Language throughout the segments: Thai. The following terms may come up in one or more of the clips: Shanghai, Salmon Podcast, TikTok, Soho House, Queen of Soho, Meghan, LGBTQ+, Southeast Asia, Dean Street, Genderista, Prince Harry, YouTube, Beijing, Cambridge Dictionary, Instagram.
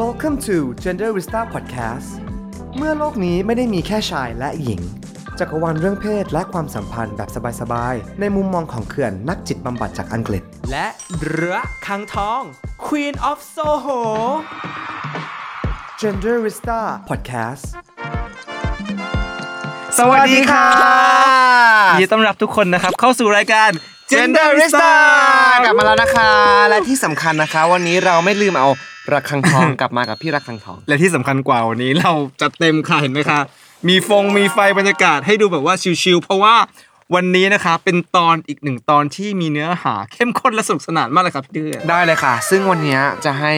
Welcome to Genderista Podcast เมื่อโลกนี้ไม่ได้มีแค่ชายและหญิงจักรวาลเรื่องเพศและความสัมพันธ์แบบสบายๆในมุมมองของเขื่อนนักจิตบำบัดจากอังกฤษและระฆังทอง Queen of Soho Genderista Podcast สวัสดีค่ะยินดีต้อนรับทุกคนนะครับเข้าสู่รายการ Genderista กลับมาแล้วนะคะและที่สำคัญนะคะวันนี้เราไม่ลืมเอาระฆังทองกลับมากับพี่ระฆังทองและที่สำคัญกว่าวันนี้เราจัดเต็มค่ะเห็นไหมคะมีฟงมีไฟบรรยากาศให้ดูแบบว่าชิลๆเพราะว่าวันนี้นะคะเป็นตอนอีกหนึ่งตอนที่มีเนื้อหาเข้มข้นและสนุกสนานมากเลยครับพี่เดือได้เลยค่ะซึ่งวันนี้จะให้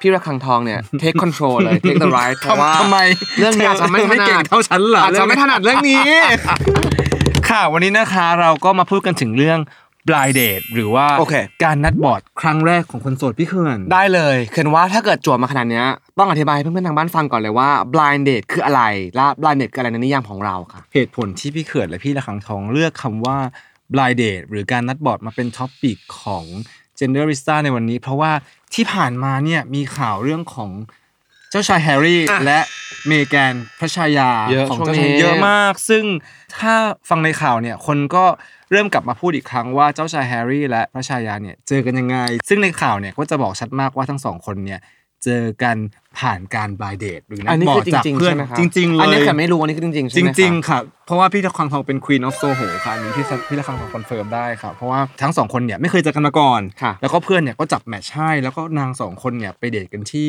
พี่ระฆังทองเนี่ย take control เลย take the right เพราะว่าทำไมเรื่องนี้อาจจะไม่เก่งเท่าฉันหรออาจจะไม่ถนัดเรื่องนี้ค่ะวันนี้นะคะเราก็มาพูดกันถึงเรื่อง blind date หรือว่าการนัดบอดครั้งแรกของคนโสดพี่เขื่อนได้เลยเขื่อนว่าถ้าเกิดจั่วมาขนาดนี้ต้องอธิบายให้เพื่อนๆทางบ้านฟังก่อนเลยว่า blind date คืออะไรและ blind date คืออะไรในนิยามของเราค่ะเหตุผลที่พี่เขื่อนและพี่ระฆังทองเลือกคำว่า blind date หรือการนัดบอดมาเป็น topic ของGenderista ในวันนี้เพราะว่าที่ผ่านมาเนี่ยมีข่าวเรื่องของเจ้าชายแฮร์รี่และเมแกนพระชายาของเจ้าชายเยอะมากซึ่งถ้าฟังในข่าวเนี่ยคนก็เริ่มกลับมาพูดอีกครั้งว่าเจ้าชายแฮร์รี่และพระชายาเนี่ยเจอกันยังไงซึ่งในข่าวเนี่ยก็จะบอกชัดมากว่าทั้งสองคนเนี่ยเจอกันผ่านการบายเดทหรือนัดบอดจากเพื่อนจริงๆเลยอันนี้ค่ะไม่รู้อันนี้คือจริงๆใช่ไหมครับจริงๆค่ะเพราะว่าพี่ระฆังทองเป็น Queen of Soho ค่ะอันนี้พี่ระฆังทองคอนเฟิร์มได้ค่ะเพราะว่าทั้ง2คนเนี่ยไม่เคยเจอกันมาก่อนแล้วก็เพื่อนเนี่ยก็จับแมทช์ให้แล้วก็นาง2คนเนี่ยไปเดทกันที่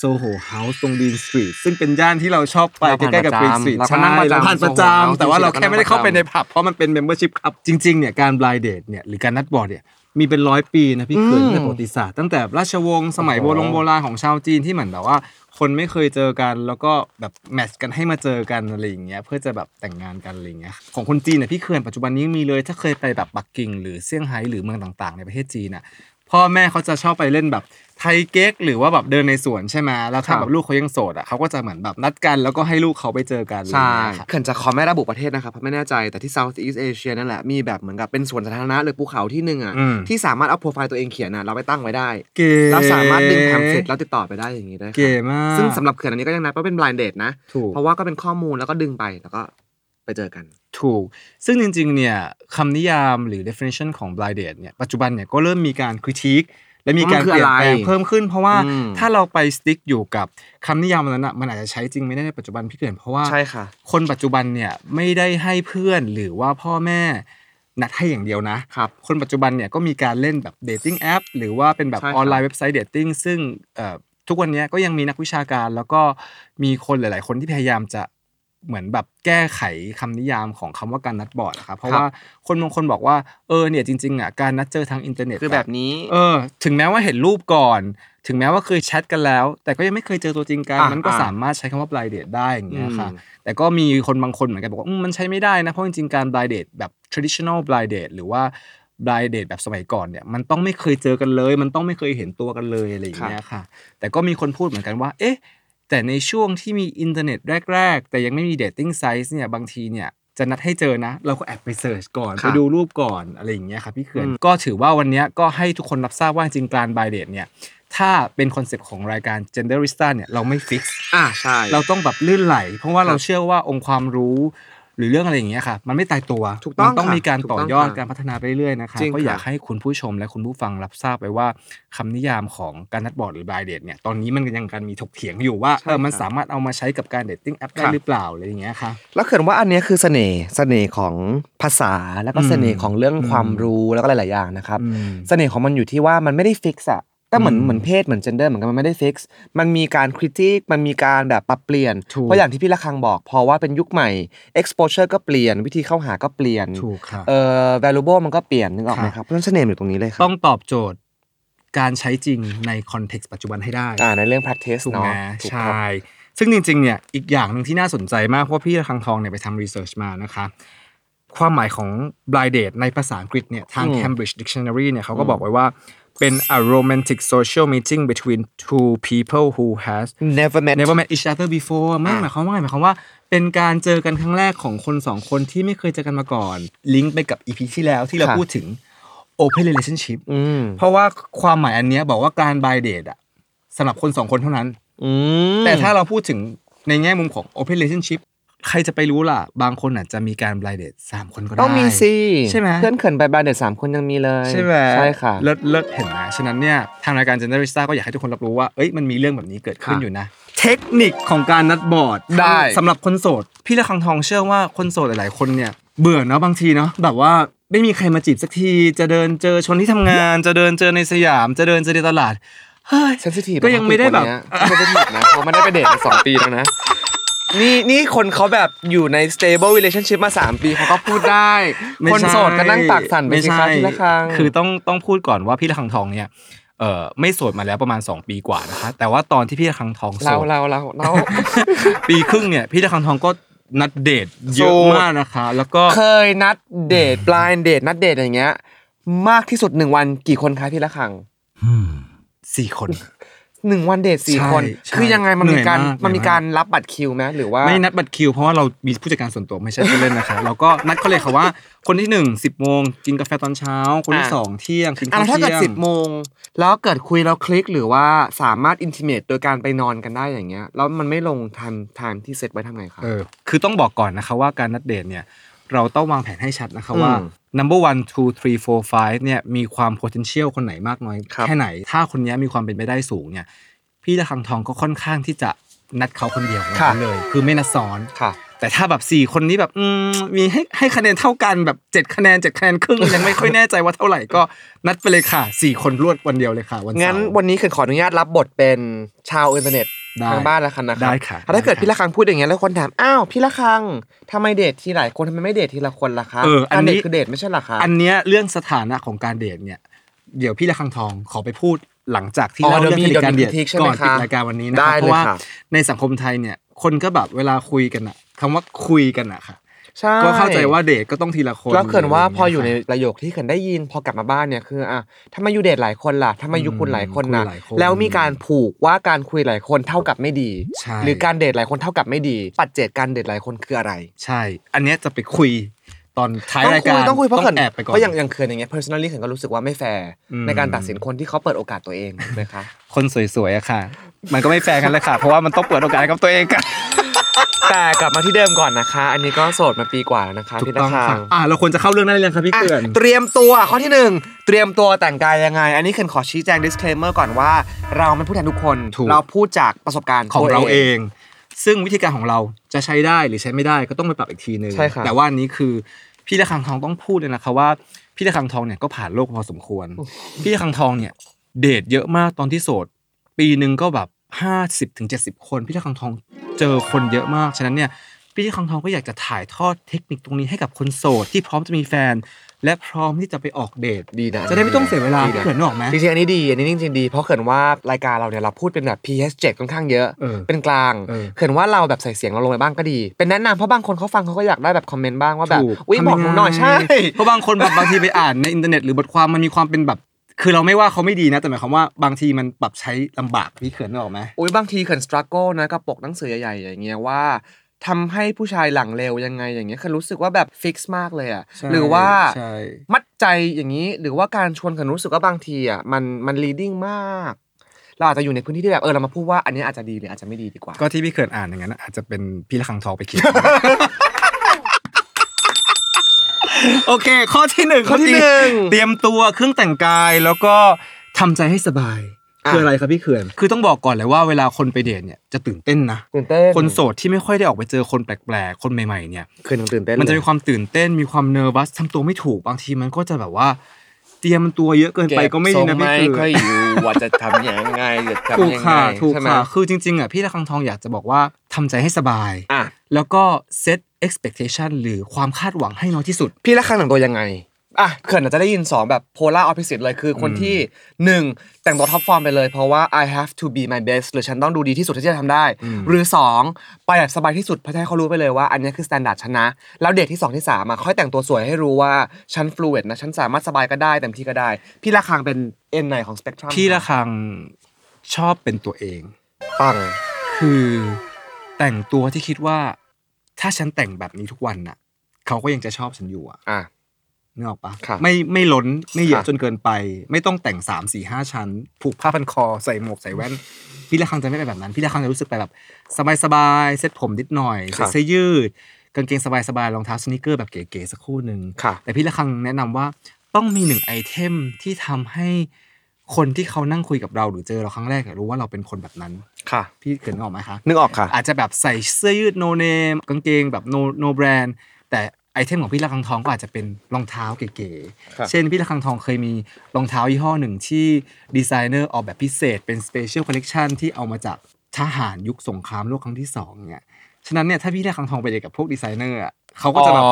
Soho House ตรง Dean Street ซึ่งเป็นย่านที่เราชอบไปใกล้ๆกับ Queen Street ใช่เราผ่านประจำแต่ว่าเราแค่ไม่ได้เข้าไปในผับเพราะมันเป็น membership ครับจริงๆเนี่ยการบายเดทเนี่ยหรือการนัดบอดเนี่ยมีเป็น100ปีนะพี่เขื่อนในประวัติศาสตร์ตั้งแต่ราชวงศ์สมัยโบราณของชาวจีนที่เหมือนแบบว่าคนไม่เคยเจอกันแล้วก็แบบแมทช์กันให้มาเจอกันอะไรอย่างเงี้ยเพื่อจะแบบแต่งงานกันอะไรอย่างเงี้ยของคนจีนน่ะพี่เขื่อนปัจจุบันนี้มีเลยถ้าเคยไปแบบปักกิ่งหรือเซี่ยงไฮ้หรือเมืองต่างๆในประเทศจีนน่ะพ่อแม่เขาจะชอบไปเล่นแบบไทเก๊กหรือว่าแบบเดินในสวนใช่มั้ยแล้วถ้าแบบลูกเขายังโสดอ่ะเขาก็จะเหมือนแบบนัดกันแล้วก็ให้ลูกเขาไปเจอกันอะไรอย่างเงี้ยค่ะเขื่อนจะขอไม่ระบุประเทศนะครับเพราะไม่แน่ใจแต่ที่ South East Asia นั่นแหละมีแบบเหมือนกับเป็นสวนสาธารณะหรือภูเขาที่นึงอ่ะที่สามารถเอาโปรไฟล์ตัวเองเขียนน่ะเราไปตั้งไว้ได้แล้วสามารถดึงแพมเฟลตแล้วติดต่อไปได้อย่างงี้ได้ซึ่งสำหรับเขื่อนอันนี้ก็ยังนับว่าเป็น blind date นะเพราะว่าก็เป็นข้อมูลแล้วก็ดึงไปแล้วก็ไปเจอกันถูกซึ่งจริงๆเนี่ยคำนิยามหรือ definition ของ blind date เนี่ยปัจจุบันเนี่ยก็เริ่มมีการ critique และมีการเปลี่ยนแปลงเพิ่มขึ้นเพราะว่าถ้าเราไป stick อยู่กับคำนิยามนั้นน่ะมันอาจจะใช้จริงไม่ได้ในปัจจุบันพี่เกิดเพราะว่าคนปัจจุบันเนี่ยไม่ได้ให้เพื่อนหรือว่าพ่อแม่นัดให้อย่างเดียวนะครับคนปัจจุบันเนี่ยก็มีการเล่นแบบ dating app หรือว่าเป็นแบบออนไลน์เว็บไซต์ dating ซึ่งทุกวันนี้ก็ยังมีนักวิชาการแล้วก็มีคนหลายๆคนที่พยายามจะเหมือนแบบแก้ไขคำนิยามของคำว่าการนัดบอดนะครับเพราะว่าคนบางคนบอกว่าเนี่ยจริงๆอ่ะการนัดเจอทางอินเทอร์เน็ตคือแบบนี้ถึงแม้ว่าเห็นรูปก่อนถึงแม้ว่าเคยแชทกันแล้วแต่ก็ยังไม่เคยเจอตัวจริงกันมันก็สามารถใช้คำว่า blind date ได้อย่างเงี้ยค่ะแต่ก็มีคนบางคนเหมือนกันบอกว่ามันใช้ไม่ได้นะเพราะจริงๆการ blind date แบบ traditional blind date หรือว่า blind date แบบสมัยก่อนเนี่ยมันต้องไม่เคยเจอกันเลยมันต้องไม่เคยเห็นตัวกันเลยอะไรอย่างเงี้ยค่ะแต่ก็มีคนพูดเหมือนกันว่าเอ๊ะแต่ในช่วงที่มีอินเทอร์เน็ตแรกๆแต่ยังไม่มีเดทติ้งไซต์เนี่ยบางทีเนี่ยจะนัดให้เจอนะเราก็แอบไปเสิร์ชก่อนไปดูรูปก่อนอะไรอย่างเงี้ยครับพี่เขื่อนก็ถือว่าวันนี้ก็ให้ทุกคนรับทราบว่าจริงการบายเดทเนี่ยถ้าเป็นคอนเซ็ปต์ของรายการ Genderista เนี่ยเราไม่ฟิกซ์ใช่เราต้องแบบลื่นไหลเพราะว่าเราเชื่อว่าองค์ความรู้หรือเรื่องอะไรอย่างเงี้ยค่ะมันไม่ตายตัวมันต้องมีการต่อยอดการพัฒนาไปเรื่อยๆนะคะก็อยากให้คุณผู้ชมและคุณผู้ฟังรับทราบไปว่าคำนิยามของการนัดบอดหรือ blind date เนี่ยตอนนี้มันยังกันมีถกเถียงอยู่ว่ามันสามารถเอามาใช้กับการ dating app ได้หรือเปล่าอะไรอย่างเงี้ยค่ะแล้วเขื่อนว่าอันนี้คือเสน่ห์ของภาษาแล้วก็เสน่ห์ของเรื่องความรู้แล้วก็หลายๆอย่างนะครับเสน่ห์ของมันอยู่ที่ว่ามันไม่ได้ฟิกซ์อ่ะก็เหมือนเพศเหมือน gender เหมือนกันมันไม่ได้ fix มันมีการ critique มันมีการแบบปรับเปลี่ยนเพราะอย่างที่พี่ระฆังบอกพอว่าเป็นยุคใหม่ exposure ก็เปลี่ยนวิธีเข้าหาก็เปลี่ยนvaluable มันก็เปลี่ยนนึกออกมั้ยครับเพราะฉะนั้นเสน่ห์อยู่ตรงนี้เลยครับต้องตอบโจทย์การใช้จริงใน context ปัจจุบันให้ได้ในเรื่อง practice เนาะใช่ซึ่งจริงๆเนี่ยอีกอย่างนึงที่น่าสนใจมากเพราะพี่ระฆังทองเนี่ยไปทำ research มานะคะความหมายของ blind date ในภาษาอังกฤษเนี่ยทาง Cambridge Dictionary เนี่ยเค้าก็บอกไว้ว่าเป็น a romantic social meeting between two people who has never met each other before หมายความว่าเป็นการเจอกันครั้งแรกของคน2คนที่ไม่เคยเจอกันมาก่อนลิงก์ไปกับ EP ที่แล้วที่เราพูดถึ open relationship เพราะว่าความหมายอันเนี้ยบอกว่าการ by date อะสำหรับคน2คนเท่านั้นแต่ถ้าเราพูดถึงในแง่มุมของ open relationship ใครจะไปรู้ล่ะบางคนอาจจะมีการ by date 3คนก็ได้ต้องมีสิใช่มั้ยเพื่อนเขินไป by date 3คนยังมีเลยใช่มั้ยใช่ค่ะเลิศเห็นนะฉะนั้นเนี่ยทางรายการ Genderista ก็อยากให้ทุกคนรับรู้ว่าเอ้ยมันมีเรื่องแบบนี้เกิดขึ้นอยู่นะเทคนิคของการนัดบอร์ดได้สำหรับคนโสดพี่ละคังทองเชื่อว่าคนโสดหลายๆคนเนี่ยเบื่อเนาะบางทีเนาะแบบว่าไม่มีใครมาจีบสักทีจะเดินเจอชนที่ทำงานจะเดินเจอในสยามจะเดินเจอในตลาดเฮ้ยเซนซิทีฟก็ยังไม่ได้แบบเซนซิทีฟนะผมไม่ได้ไปเดทมา2ปีแล้วนะนี่คนเค้าแบบอยู่ใน stable relationship มา3ปีเค้าก็พูดได้คนโสดก็นั่งปากสั่นไปสิคะพี่ละคังคือต้องพูดก่อนว่าพี่ละคังทองเนี่ยไม่โสดมาแล้วประมาณ2ปีกว่านะคะแต่ว่าตอนที่พี่ละคังทองโสดเราปีครึ่งเนี่ยพี่ละคังทองก็นัดเดทเยอะมากนะคะแล้วก็เคยนัดเดท blind date นัดเดทอย่างเงี้ยมากที่สุด1วันกี่คนคะพี่ละคัง4คน1วันเดท4คนคือยังไงมันมีการรับบัตรคิวมั้ยหรือว่าไม่นัดบัตรคิวเพราะว่าเรามีผู้จัดการส่วนตัวไม่ใช่เล่นนะคะเราก็นัดเขาเลยค่ะว่าคนที่1 10 นกินกาแฟตอนเช้าคนที่2เที่ยงกินข้าวเที่ยงถ้าเกิด 10 นแล้วเกิดคุยแล้วคลิกหรือว่าสามารถอินทิเมทโดยการไปนอนกันได้อย่างเงี้ยแล้วมันไม่ลงไทม์ที่เซตไว้ทำไงคะคือต้องบอกก่อนนะคะว่าการนัดเดทเนี่ยเราต้องวางแผนให้ชัดนะคะว่า number 1 2 3 4 5เนี่ยมีความ potential คนไหนมากน้อยแค่ไหนถ้าคนนี้มีความเป็นไปได้สูงเนี่ยพี่ละคังทองก็ค่อนข้างที่จะนัดเขาคนเดียวเลยคือไม่นัดซ้อนแต่ถ้าแบบ4คนนี้แบบมีให้คะแนนเท่ากันแบบ7 คะแนนครึ่งยังไม่ค่อยแน่ใจว่าเท่าไหร่ก็นัดไปเลยค่ะ4คนรวดวันเดียวเลยค่ะวันเสาร์งั้นวันนี้ขออนุญาตรับบทเป็นชาวอินเทอร์เน็ตทางบ้านละคังนะครับถ้าเกิดพี่ละคังพูดอย่างเงี้ยแล้วคนถามอ้าวพี่ละคังทำไมเดททีหลายคนทำไมไม่เดททีละคนล่ะคะอันนี้คือเดทไม่ใช่หรอคะอันเนี้ยเรื่องสถานะของการเดทเนี่ยเดี๋ยวพี่ละคังทองขอไปพูดหลังจากที่เราเริ่มมีการเดทก่อนปิดรายการวันนี้นะครับเพราะว่าในสังคมไทยเนี่ยคนก็แบบเวลาคุยกันน่ะคำว่าคุยกันน่ะค่ะใช่ก็เข้าใจว่าเดทก็ต้องทีละคนแล้วเกิดว่าพออยู่ในประโยคที่เกิดได้ยินพอกลับมาบ้านเนี่ยคืออ่ะทำไมอยู่เดทหลายคนล่ะทำไมอยู่คุณหลายคนน่ะแล้วมีการผูกว่าการคุยหลายคนเท่ากับไม่ดีหรือการเดทหลายคนเท่ากับไม่ดีปัจเจกการเดทหลายคนคืออะไรใช่อันเนี้ยจะไปคุยตอนท้ายรายการต้องคุยเพราะแอบไปก่อนก็อย่างเกินอย่างเงี้ย personally เกินก็รู้สึกว่าไม่แฟร์ในการตัดสินคนที่เค้าเปิดโอกาสตัวเองนะคะคนสวยๆอ่ะค่ะมันก็ไม่แฟร์กันแหละค่ะเพราะว่ามันต้องเปิดโอกาสกับตัวเองกันแต่กลับมาที่เดิมก่อนนะคะอันนี้ก็โสดมาปีกว่าแล้วนะคะพี่ละคังเราควรจะเข้าเรื่องนั้นเลยครับพี่เกือนเตรียมตัวข้อที่1เตรียมตัวแต่งกายยังไงอันนี้เขินขอชี้แจง disclaimer ก่อนว่าเราไม่พูดแทนทุกคนเราพูดจากประสบการณ์ของเราเองซึ่งวิธีการของเราจะใช้ได้หรือใช้ไม่ได้ก็ต้องไปปรับอีกทีนึงแต่ว่าอันนี้คือพี่ละคังทองต้องพูดเลยนะคะว่าพี่ละคังทองเนี่ยก็ผ่านโลกพอสมควรพี่ละคังทองเนี่ยเดทเยอะมากตอนที่โสดปีนึงก็แบบ50-70 คนพี่ละคังทองเจอคนเยอะมากฉะนั้นเนี่ยพี่ละคังทองก็อยากจะถ่ายทอดเทคนิคตรงนี้ให้กับคนโสดที่พร้อมจะมีแฟนและพร้อมที่จะไปออกเดทดีนะจะได้ไม่ต้องเสียเวลาเขินออกมั้ยจริงๆอันนี้ดีอันนี้จริงๆดีเพราะเขินว่ารายการเราเนี่ยเราพูดเป็นแบบ PH7 ค่อนข้างเยอะเป็นกลางเขินว่าเราแบบใส่เสียงเราลงไปบ้างก็ดีเป็นแนะนำเพราะบางคนเค้าฟังเค้าก็อยากได้แบบคอมเมนต์บ้างว่าแบบอุ๊ยบอกหนูหน่อยใช่เพราะบางคนแบบบางทีไปอ่านในอินเทอร์เน็ตหรือบทความมันมีความเป็นแบบคือเราไม่ว่าเขาไม่ดีนะแต่หมายความว่าบางทีมันปรับใช้ลำบากพี่เขินออกมั้ยโอ๊ยบางทีเขินสตรักเกิลนะกับปกหนังสือใหญ่ๆอย่างเงี้ยว่าทำให้ผู้ชายหลังเร็วยังไงอย่างเงี้ยเขินรู้สึกว่าแบบฟิกซ์มากเลยอ่ะหรือว่ามัดใจอย่างงี้หรือว่าการชวนเขินรู้สึกว่าบางทีอ่ะมัน leading มากเราอาจจะอยู่ในพื้นที่ที่แบบเรามาพูดว่าอันนี้อาจจะดีหรืออาจจะไม่ดีดีกว่าก็ที่พี่เขินอ่านอย่างงั้นอาจจะเป็นพี่ละคังทองไปคิดโอเคข้อที่1เตรียมตัวเครื่องแต่งกายแล้วก็ทำใจให้สบายคืออะไรครับพี่เขื่อนคือต้องบอกก่อนเลยว่าเวลาคนไปเดทเนี่ยจะตื่นเต้นนะคนโสดที่ไม่ค่อยได้ออกไปเจอคนแปลกๆคนใหม่ๆเนี่ยเขื่อนตื่นเต้นมันจะมีความตื่นเต้นมีความเนิร์วัสทำตัวไม่ถูกบางทีมันก็จะแบบว่าเตรียมตัวเยอะเกินไปก็ไม่ดีนะพี่เขื่อนไม่ค่อยอยู่ว่าจะทำยังไงจะทำยังไงใช่มั้ยคือจริงๆอ่ะพี่ละคังทองอยากจะบอกว่าทำใจให้สบายแล้วก็เซตexpectation หรือความคาดหวังให้น้อยที่สุดพี่ละคังแต่งตัวยังไงอ่ะเขินอาจจะได้ยิน2แบบ polar opposite เลยคือคนที่1แต่งตัวท็อปฟอร์มไปเลยเพราะว่า I have to be my best หรือฉันต้องดูดีที่สุดที่จะทำได้หรือ2ไปแบบสบายที่สุดเพื่อให้เขารู้ไปเลยว่าอันนี้คือ standard ฉันนะแล้วเดทที่2ที่3อ่ะค่อยแต่งตัวสวยให้รู้ว่าฉัน fluent นะฉันสามารถสบายก็ได้เต็มที่ก็ได้พี่ละคังเป็น end ไหนของ spectrum พี่ละคังชอบเป็นตัวเองปังคือแต่งตัวที่คิดว่าถ้าฉันแต่งแบบนี้ทุกวันน่ะเขาก็ยังจะชอบฉันอยู่อ่ะ นึกออกปะไม่ล้นไม่เยอะจนเกินไปไม่ต้องแต่ง 3-4-5 ชั้นผูกผ้าพันคอใส่หมวกใส่แว่นพี่ละครั้งจะไม่เป็นแบบนั้นพี่ละครั้งจะรู้สึกไปแบบสบายๆเซ็ตผมนิดหน่อยใส่เสื้อยืดกางเกงสบายๆรองเท้าสนีกเกอร์แบบเก๋ๆสักคู่นึงแต่พี่ละครั้งแนะนำว่าต้องมี1ไอเทมที่ทำให้คนที่เขานั่งคุยกับเราหรือเจอเราครั้งแรกรู้ว่าเราเป็นคนแบบนั้นค่ะพี่เกิดนึกออกไหมคะนึกออกค่ะอาจจะแบบใส่เสื้อยืด no name กางเกงแบบ no brand แต่ไอเทมของพี่ละครั้งทองก็อาจจะเป็นรองเท้าเก๋ๆเช่นพี่ละครั้งทองเคยมีรองเท้ายี่ห้อหนึ่งที่ดีไซเนอร์ออกแบบพิเศษเป็น special collection ที่เอามาจากทหารยุคสงครามโลกครั้งที่2เนี่ยฉะนั้นเนี่ยถ้าพี่ละครั้งทองไปเดทกับพวกดีไซเนอร์เขาก็จะแบบ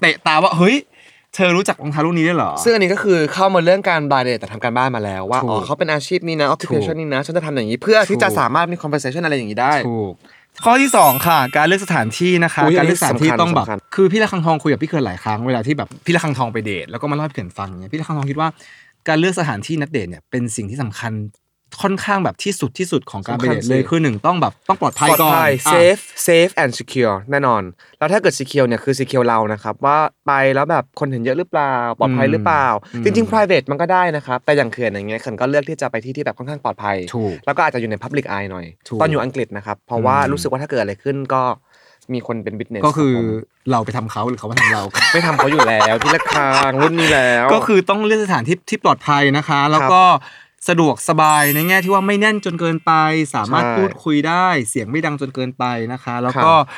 เตะตาว่าเฮ้ยเธอรู้จักรองเท้ารุ่นนี้ได้เหรอซึ่งอันนี้ก็คือเข้ามาเรื่องการบายเดทแต่ทำการบ้านมาแล้วว่าอ๋อเขาเป็นอาชีพนี้นะ occupation นี้นะฉันจะทำอย่างนี้เพื่อที่จะสามารถมี conversation อะไรอย่างนี้ได้ถูกข้อที่2ค่ะการเลือกสถานที่นะคะการเลือกสถานที่ต้องแบบคือพี่ละครั้งทองคุยกับพี่เขื่อนหลายครั้งเวลาที่แบบพี่ละครั้งทองไปเดทแล้วก็มาเล่าให้เขื่อนฟังเนี่ยพี่ละครั้งทองคิดว่าการเลือกสถานที่นัดเดทเนี่ยเป็นสิ่งที่สำคัญค่อนข้างแบบที่สุดของการไปเดทเลยคือ1ต้องแบบต้องปลอดภัยก่อนsafe and secure แน่นอนแล้วถ้าเกิด secure เนี่ยคือ secure เรานะครับว่าไปแล้วแบบคนเห็นเยอะหรือเปล่าปลอดภัยหรือเปล่าจริงๆ private มันก็ได้นะครับแต่อย่างเขื่อนอย่างเงี้ยเขื่อนก็เลือกที่จะไปที่ที่แบบค่อนข้างปลอดภัยแล้วก็อาจจะอยู่ใน public eye หน่อยตอนอยู่อังกฤษนะครับเพราะว่ารู้สึกว่าถ้าเกิดอะไรขึ้นก็มีคนเป็น business ก็คือเราไปทำเขาหรือเขามาทำเราไม่ทำเขาอยู่แล้วที่ละคางรุ่นนี้แล้วก็คือต้องเลือกสถานที่ที่ปลอดภัยนะคะแล้วก็สะดวกสบายในแง่ที่ว่าไม่แน่นจนเกินไปสามารถพูดคุยได้เสียงไม่ดังจนเกินไปนะคะแล้วก็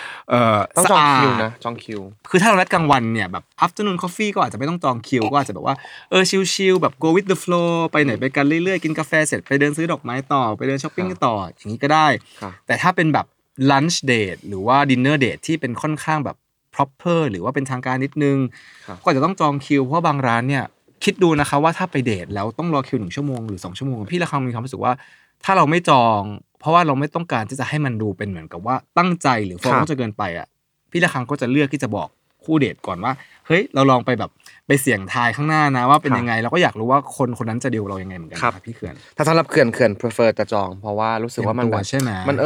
ต้องจองคิวนะจองคิวคือถ้าเรานัดกลางวันเนี่ยแบบ afternoon coffee ก็อาจจะไม่ต้องจองคิวก็อาจจะแบบว่าชิลๆแบบ go with the flow ไปไหนไปกันเรื่อยๆกินกาแฟเสร็จไปเดินซื้อดอกไม้ต่อไปเดินช้อปปิ้งต่ออย่างนี้ก็ได้แต่ถ้าเป็นแบบ lunch date หรือว่า dinner date ที่เป็นค่อนข้างแบบ proper หรือว่าเป็นทางการนิดนึงก็อาจจะต้องจองคิวเพราะบางร้านเนี่ยคิดดูนะคะว่าถ้าไปเดทแล้วต้องรอคิว1ชั่วโมงหรือ2ชั่วโมงพี่ละครั้งมีความรู้สึกว่าถ้าเราไม่จองเพราะว่าเราไม่ต้องการที่จะให้มันดูเป็นเหมือนกับว่าตั้งใจหรือฟอร์มจนเกินไปอ่ะพี่ละครั้งก็จะเลือกที่จะบอกคู่เดทก่อนว่าเฮ้ยเราลองไปแบบไปเสี่ยงทายข้างหน้านะว่าเป็นยังไงเราก็อยากรู้ว่าคนคนนั้นจะดีลเรายังไงเหมือนกันครับพี่เขื่อนถ้าสำหรับเขื่อน prefer จะจองเพราะว่ารู้สึกว่ามันแบบมั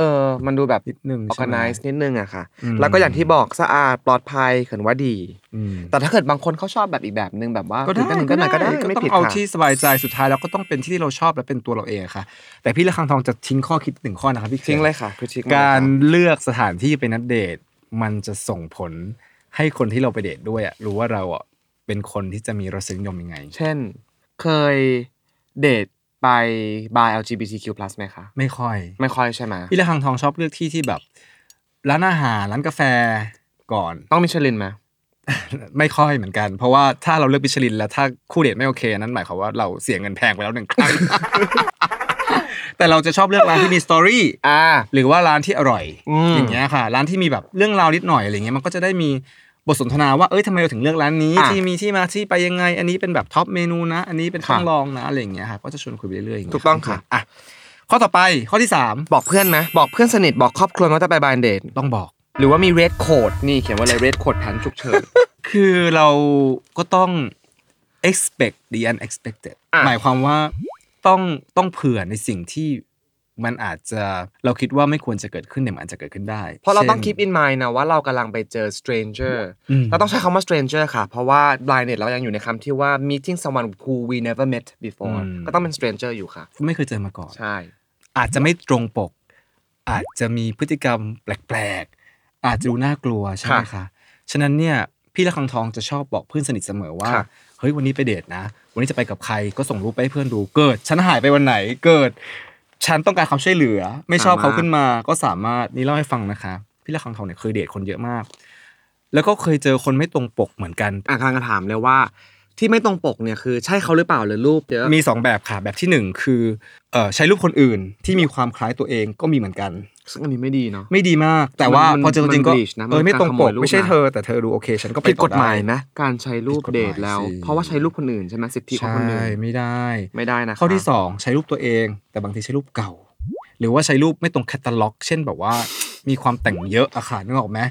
นมันดูแบบนิดนึง organize นิดนึงอะค่ะแล้วก็อย่างที่บอกสะอาดปลอดภัยเขื่อนว่าดีแต่ถ้าเกิดบางคนเขาชอบแบบอีกแบบนึงแบบว่าก็ได้ไม่ผิดค่ะก็ต้องเอาที่สบายใจสุดท้ายแล้วก็ต้องเป็นที่เราชอบและเป็นตัวเราเองค่ะแต่พี่ละครั้งทองจะทิ้งข้อคิด1ข้อนะครับพี่ทิ้งเลยค่ะการเลือกสถานที่ไปนัดเดทมันจะส่งผลให้คนที่เราไปเดทด้วยอ่ะรู้ว่าเราอ่ะเป็นคนที่จะมีรสนิยมยังไงเช่นเคยเดทไปบาร์ LGBTQ+ มั้ยคะไม่ค่อยใช่มั้ยพี่ละครั้งทองชอบเลือกที่ที่แบบร้านอาหารร้านกาแฟก่อนต้องมิชลินมั้ย ไม่ค่อยเหมือนกันเพราะว่าถ้าเราเลือกมิชลินแล้วถ้าคู่เดทไม่โอเคนั่นหมายความว่าเราเสียเงินแพงไปแล้ว1ครั้ง แต่เราจะชอบเลือกร้านที่มีสตอรี่หรือว่าร้านที่อร่อยอย่างเงี้ยค่ะร้านที่มีแบบเรื่องราวนิดหน่อยอะไรเงี้ยมันก็จะได้มีบทสนทนาว่าเอ้ยทำไมเราถึงเลือกร้านนี้ที่มีที่มาที่ไปยังไงอันนี้เป็นแบบท็อปเมนูนะอันนี้เป็นข้างรองนะอะไรอย่างเงี้ยค่ะก็จะชวนคุยไปเรื่อยๆอย่างเงี้ยถูกต้องค่ะอ่ะข้อต่อไปข้อที่3บอกเพื่อนนะบอกเพื่อนสนิทบอกครอบครัวว่าจะไปบาร์เดทต้องบอกหรือว่ามีเรดโค้ดนี่เขียนว่าอะไรเรดโค้ดแผนฉุกเฉินคือเราก็ต้อง expect the unexpected หมายความว่าต้องเผื่อในสิ่งที่มันอาจจะเราคิดว่าไม่ควรจะเกิดขึ้นแต่มันอาจจะเกิดขึ้นได้เพราะเราต้อง keep in mind นะว่าเรากำลังไปเจอ stranger เราต้องใช้คำว่า stranger ค่ะเพราะว่า blind date เรายังอยู่ในคำที่ว่า meeting someone who we never met before ก็ต้องเป็น stranger อยู่ค่ะไม่เคยเจอมาก่อนใช่อาจจะไม่ตรงปกอาจจะมีพฤติกรรมแปลกๆอาจจะดูน่ากลัวใช่ไหมคะฉะนั้นเนี่ยพี่ละครั้งทองจะชอบบอกเพื่อนสนิทเสมอว่าเฮ้ยวันนี้ไปเดทนะวันนี้จะไปกับใครก็ส่งรูปไปให้เพื่อนดูเกิดฉันหายไปวันไหนเกิดฉันต้องการความช่วยเหลือไม่ชอบเขาขึ้นมาก็สามารถนี่เล่าให้ฟังนะคะพี่ละครั้งทองเนี่ยเคยเดทคนเยอะมากแล้วก็เคยเจอคนไม่ตรงปกเหมือนกันอ่ะการถามเลยว่าที่ไม่ตรงปกเนี่ยคือใช่เขาหรือเปล่าหรือรูปเยอะมี2แบบค่ะแบบที่1คือใช้รูปคนอื่นที่มีความคล้ายตัวเองก็มีเหมือนกันซึ่งอันนี้ไม่ดีเนาะไม่ดีมากแต่ว่าพอเจอจริงก็ไม่ตรงปกไม่ใช่เธอแต่เธอดูโอเคฉันก็ไปต่อได้ผิดกฎหมายนะการใช้รูปเดทแล้วเพราะว่าใช้รูปคนอื่นใช่มั้ยสิทธิของคนอื่นใช่ไม่ได้นะข้อที่2ใช้รูปตัวเองแต่บางทีใช้รูปเก่าหรือว่าใช้รูปไม่ตรงแคตตาล็อกเช่นแบบว่ามีความแต่งเยอะอ่ะค่ะนึกออกมั้ย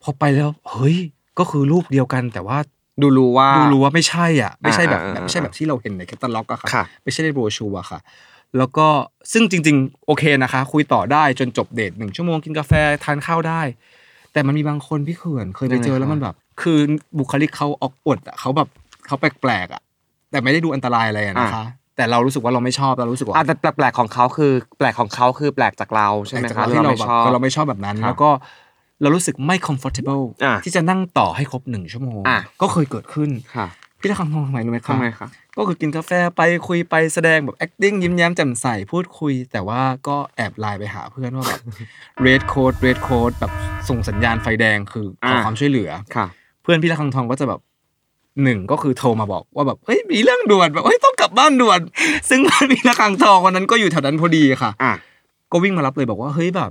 พอไปแล้วเฮ้ยก็คือรูปเดียวกันแต่ว่าดูรู้ว่าไม่ใช่อ่ะไม่ใช่แบบไม่ใช่แบบที่เราเห็นในแคตตาล็อกอะค่ะไม่ใช่ในโบรชัวร์ค่ะแล้วก็ซึ่งจริงๆโอเคนะคะคุยต่อได้จนจบเดท1ชั่วโมงกินกาแฟทานข้าวได้แต่มันมีบางคนพี่เขื่อนเคยไปเจอแล้วมันแบบคือบุคลิกเขาออกอวดอ่ะเขาแบบ เขาแปลกๆอ่ะแต่ไม่ได้ดูอันตรายอะไรนะคะแต่เรารู้สึกว่าเราไม่ชอบเรารู้สึกว่าแต่แปลกๆของเขาคือแปลกของเขาคือแปลกจากเราใช่ไหมครับที่เราชอบเราไม่ชอบแบบนั้นแล้วก็เรารู้สึกไม่ comfortable ที่จะนั่งต่อให้ครบ1ชั่วโมงก็เคยเกิดขึ้นค่ะพี่จะคำนวณทำไมรู้ไหมครับก็คือกินกาแฟไปคุยไปแสดงแบบ acting ยิ้มแย้มแจ่มใสพูดคุยแต่ว่าก็แอบไลน์ไปหาเพื่อนว่าแบบ red code red code แบบส่งสัญญาณไฟแดงคือขอความช่วยเหลือเพื่อนพี่ละคังทองก็จะแบบ1ก็คือโทรมาบอกว่าแบบเฮ้ยมีเรื่องด่วนแบบเฮ้ยต้องกลับบ้านด่วนซึ่งพี่ละคังทองวันนั้นก็อยู่แถวนั้นพอดีค่ะก็วิ่งมารับเลยบอกว่าเฮ้ยแบบ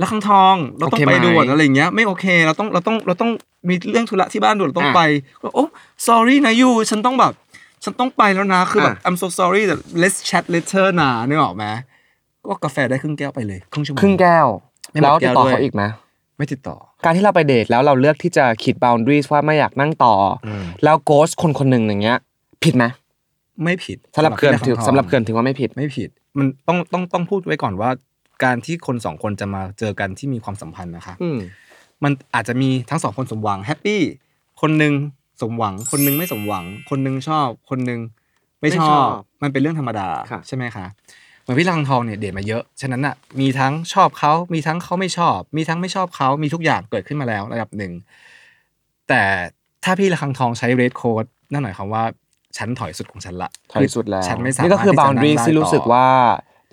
ละคังทองเราต้องไปด่วนอะไรอย่างเงี้ยไม่โอเคเราต้องมีเรื่องธุระที่บ้านด่วนเราต้องไปโอ้ sorry นะยูฉันต้องไปแล้วนะคือแบบ I'm so sorry แต่ let's chat later นะนึกออกมั้ยก็กาแฟได้ครึ่งแก้วไปเลยครึ่งชั่วโมงครึ่งแก้วแล้วติดต่อเขาอีกมั้ยไม่ติดต่อการที่เราไปเดทแล้วเราเลือกที่จะขีด boundaries ว่าไม่อยากนั่งต่อแล้วโกสคนๆนึงอย่างเงี้ยผิดมั้ยไม่ผิดสำหรับเกินถึงว่าไม่ผิดไม่ผิดมันต้องพูดไว้ก่อนว่าการที่คน2คนจะมาเจอกันที่มีความสัมพันธ์นะคะมันอาจจะมีทั้ง2คนสมหวังแฮปปี้คนนึงสมหวังคนนึงไม่สมหวังคนนึงชอบคนนึงไม่ชอบมันเป็นเรื่องธรรมดาใช่มั้ยคะเหมือนพี่ลังทองเนี่ยเดทมาเยอะฉะนั้นน่ะมีทั้งชอบเค้ามีทั้งเค้าไม่ชอบมีทั้งไม่ชอบเค้ามีทุกอย่างเกิดขึ้นมาแล้วระดับนึงแต่ถ้าพี่ลังทองใช้ Red Code นั่นหมายความว่าฉันถอยสุดของฉันละถอยสุดแล้วนี่ก็คือ boundary ที่รู้สึกว่า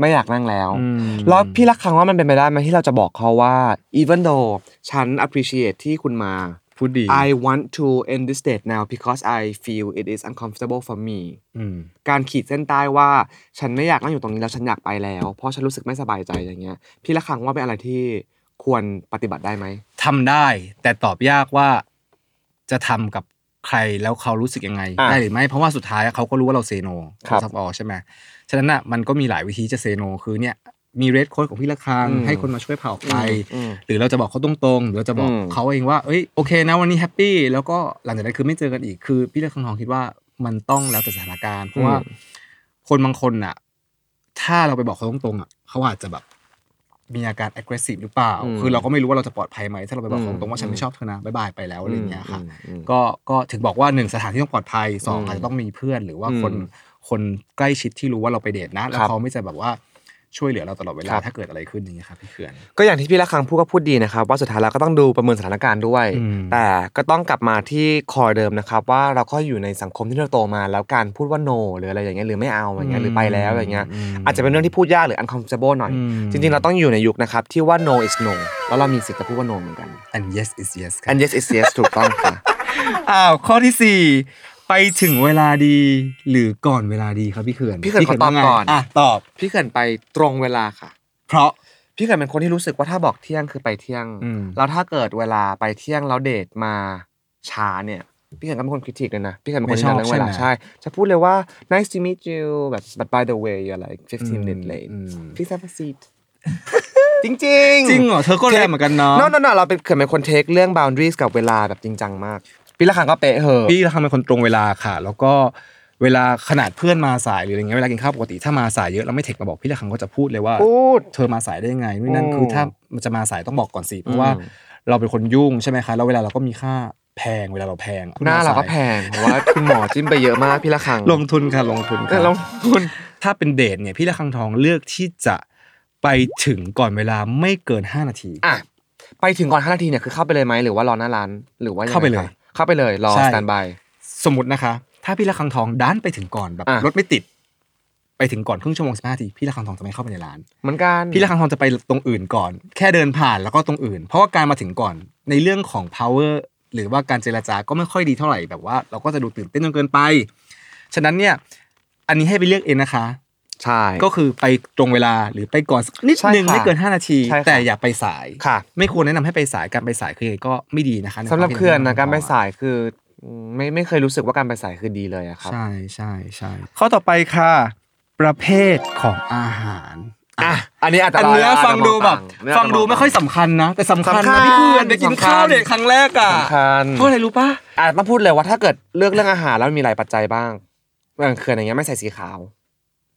ไม่อยากนั่งแล้วแล้วพี่ลักคังว่ามันเป็นไปได้มั้ยที่เราจะบอกเค้าว่า even though ฉัน appreciate ที่คุณมาพูดดี I want to end this date now because I feel it is uncomfortable for me การขีดเส้นใต้ว่าฉันไม่อยากนั่งอยู่ตรงนี้แล้วฉันอยากไปแล้วเพราะฉันรู้สึกไม่สบายใจอย่างเงี้ยพี่ละคังว่าเป็นอะไรที่ควรปฏิบัติได้มั้ยทำได้แต่ตอบยากว่าจะทำกับใครแล้วเขารู้สึกยังไงได้หรือไม่เพราะว่าสุดท้ายเขาก็รู้ว่าเราเซโนซับออใช่มั้ยฉะนั้นน่ะมันก็มีหลายวิธีจะเซโนคือเนี่ยมีเรดโค้ดของพี่ละคังให้คนมาช่วยพาออกไปหรือเราจะบอกเขาตรงๆหรือจะบอกเขาเองว่าเอ้ยโอเคนะวันนี้แฮปปี้แล้วก็หลังจากนั้นคือไม่เจอกันอีกคือพี่ละคังทองคิดว่ามันต้องแล้วแต่สถานการณ์เพราะว่าคนบางคนน่ะถ้าเราไปบอกเขาตรงๆอ่ะเขาอาจจะแบบมีอาการ aggressive หรือเปล่าคือเราก็ไม่รู้ว่าเราจะปลอดภัยไหมถ้าเราไปบอกตรงๆว่าฉันไม่ชอบเธอนะบ๊ายบายไปแล้วอะไรอย่างเงี้ยค่ะก็ถึงบอกว่า1สถานที่ต้องปลอดภัย2อาจจะต้องมีเพื่อนหรือว่าคนใกล้ชิดที่รู้ว่าเราไปเดทนะแล้วเขาไม่จะแบบว่าช่วยเหลือเราตลอดเวลาถ้าเกิดอะไรขึ้นอย่างเงี้ยครับพี่เขื่อนก็อย่างที่พี่ละคังพูดก็พูดดีนะครับว่าสุดท้ายเราก็ต้องดูประเมินสถานการณ์ด้วยแต่ก็ต้องกลับมาที่คอเดิมนะครับว่าเราก็อยู่ในสังคมที่เราโตมาแล้วการพูดว่า no หรืออะไรอย่างเงี้ยหรือไม่เอาอย่างเงี้ยหรือไปแล้วอย่างเงี้ยอาจจะเป็นเรื่องที่พูดยากหรือ uncomfortable หน่อยจริงๆเราต้องอยู่ในยุคนะครับที่ว่า no is no แล้วเรามีสิทธิ์จะพูดว่า no เหมือนกัน and yes is yes and yes is yes ถูกต้องค่ะอ้าวข้อที่4ไปถึงเวลาดีหรือก่อนเวลาดีครับพี่เขื่อนพี่เขื่อนตอบก่อนตอบพี่เขื่อนไปตรงเวลาค่ะเพราะพี่เขื่อนเป็นคนที่รู้สึกว่าถ้าบอกเที่ยงคือไปเที่ยงแล้วถ้าเกิดเวลาไปเที่ยงแล้วเดทมาช้าเนี่ยพี่เขื่อนก็เป็นคนคริติคเลยนะพี่เขื่อนเป็นคนที่เรื่องเวลาใช่จะพูดเลยว่า nice to meet you but by the way you're like 15 minutes late please have a seat จริงเหรอเธอก็แรงเหมือนกันเนาะno เราเป็นเขื่อนเป็นคนเทคเรื่อง boundaries กับเวลาแบบจริงจังมากพี่ละคังก็เป๊ะเหอะพี่ละคังเป็นคนตรงเวลาค่ะแล้วก็เวลาขนาดเพื่อนมาสายหรืออะไรเงี้ยเวลากินข้าวปกติถ้ามาสายเยอะแล้วไม่เทคมาบอกพี่ละคังก็จะพูดเลยว่าเธอมาสายได้ยังไงนู่นนั่นคือถ้ามันจะมาสายต้องบอกก่อนสิเพราะว่าเราเป็นคนยุ่งใช่ไหมคะแล้วเวลาเราก็มีค่าแพงเวลาเราแพงหน้าเราก็แพงเพราะว่าคุณหมอจิ้มไปเยอะมากพี่ละคังลงทุนถ้าเป็นเดทเนี่ยพี่ละคังทองเลือกที่จะไปถึงก่อนเวลาไม่เกิน5นาทีไปถึงก่อน5นาทีเนี่ยคือเข้าไปเลยมั้ยหรือว่ารอหน้าร้านหรือว่ายังไงเข้าไปเลยรอสแตนบายสมมุตินะคะถ้าพี่ละคังทองดันไปถึงก่อนแบบรถไม่ติดไปถึงก่อนครึ่งชั่วโมง15นาทีพี่ละคังทองจะไม่เข้าไปในร้านเหมือนกันพี่ละคังทองจะไปตรงอื่นก่อนแค่เดินผ่านแล้วก็ตรงอื่นเพราะว่าการมาถึงก่อนในเรื่องของ power หรือว่าการเจรจาก็ไม่ค่อยดีเท่าไหร่แบบว่าเราก็จะดูตื่นเต้นจนเกินไปฉะนั้นเนี่ยอันนี้ให้ไปเลือกเองนะคะใช่ก็คือไปตรงเวลาหรือไปก่อนนิดนึงไม่เกิน5นาทีแต่อย่าไปสายไม่ควรแนะนำให้ไปสายการไปสายคือก็ไม่ดีนะคะสำหรับเพื่อนนะการไปสายคือไม่เคยรู้สึกว่าการไปสายคือดีเลยอะครับใช่ข้อต่อไปค่ะประเภทของอาหารอันนี้อาจจะฟังดูไม่ค่อยสำคัญนะแต่สำคัญนะพี่เพื่อนไปกินข้าวเด็กครั้งแรกอะเพราะอะไรรู้ป่ะต้องพูดเลยว่าถ้าเกิดเลือกเรื่องอาหารแล้วมีหลายปัจจัยบ้างอย่างเขื่อนอย่างเงี้ยไม่ใส่สีขาว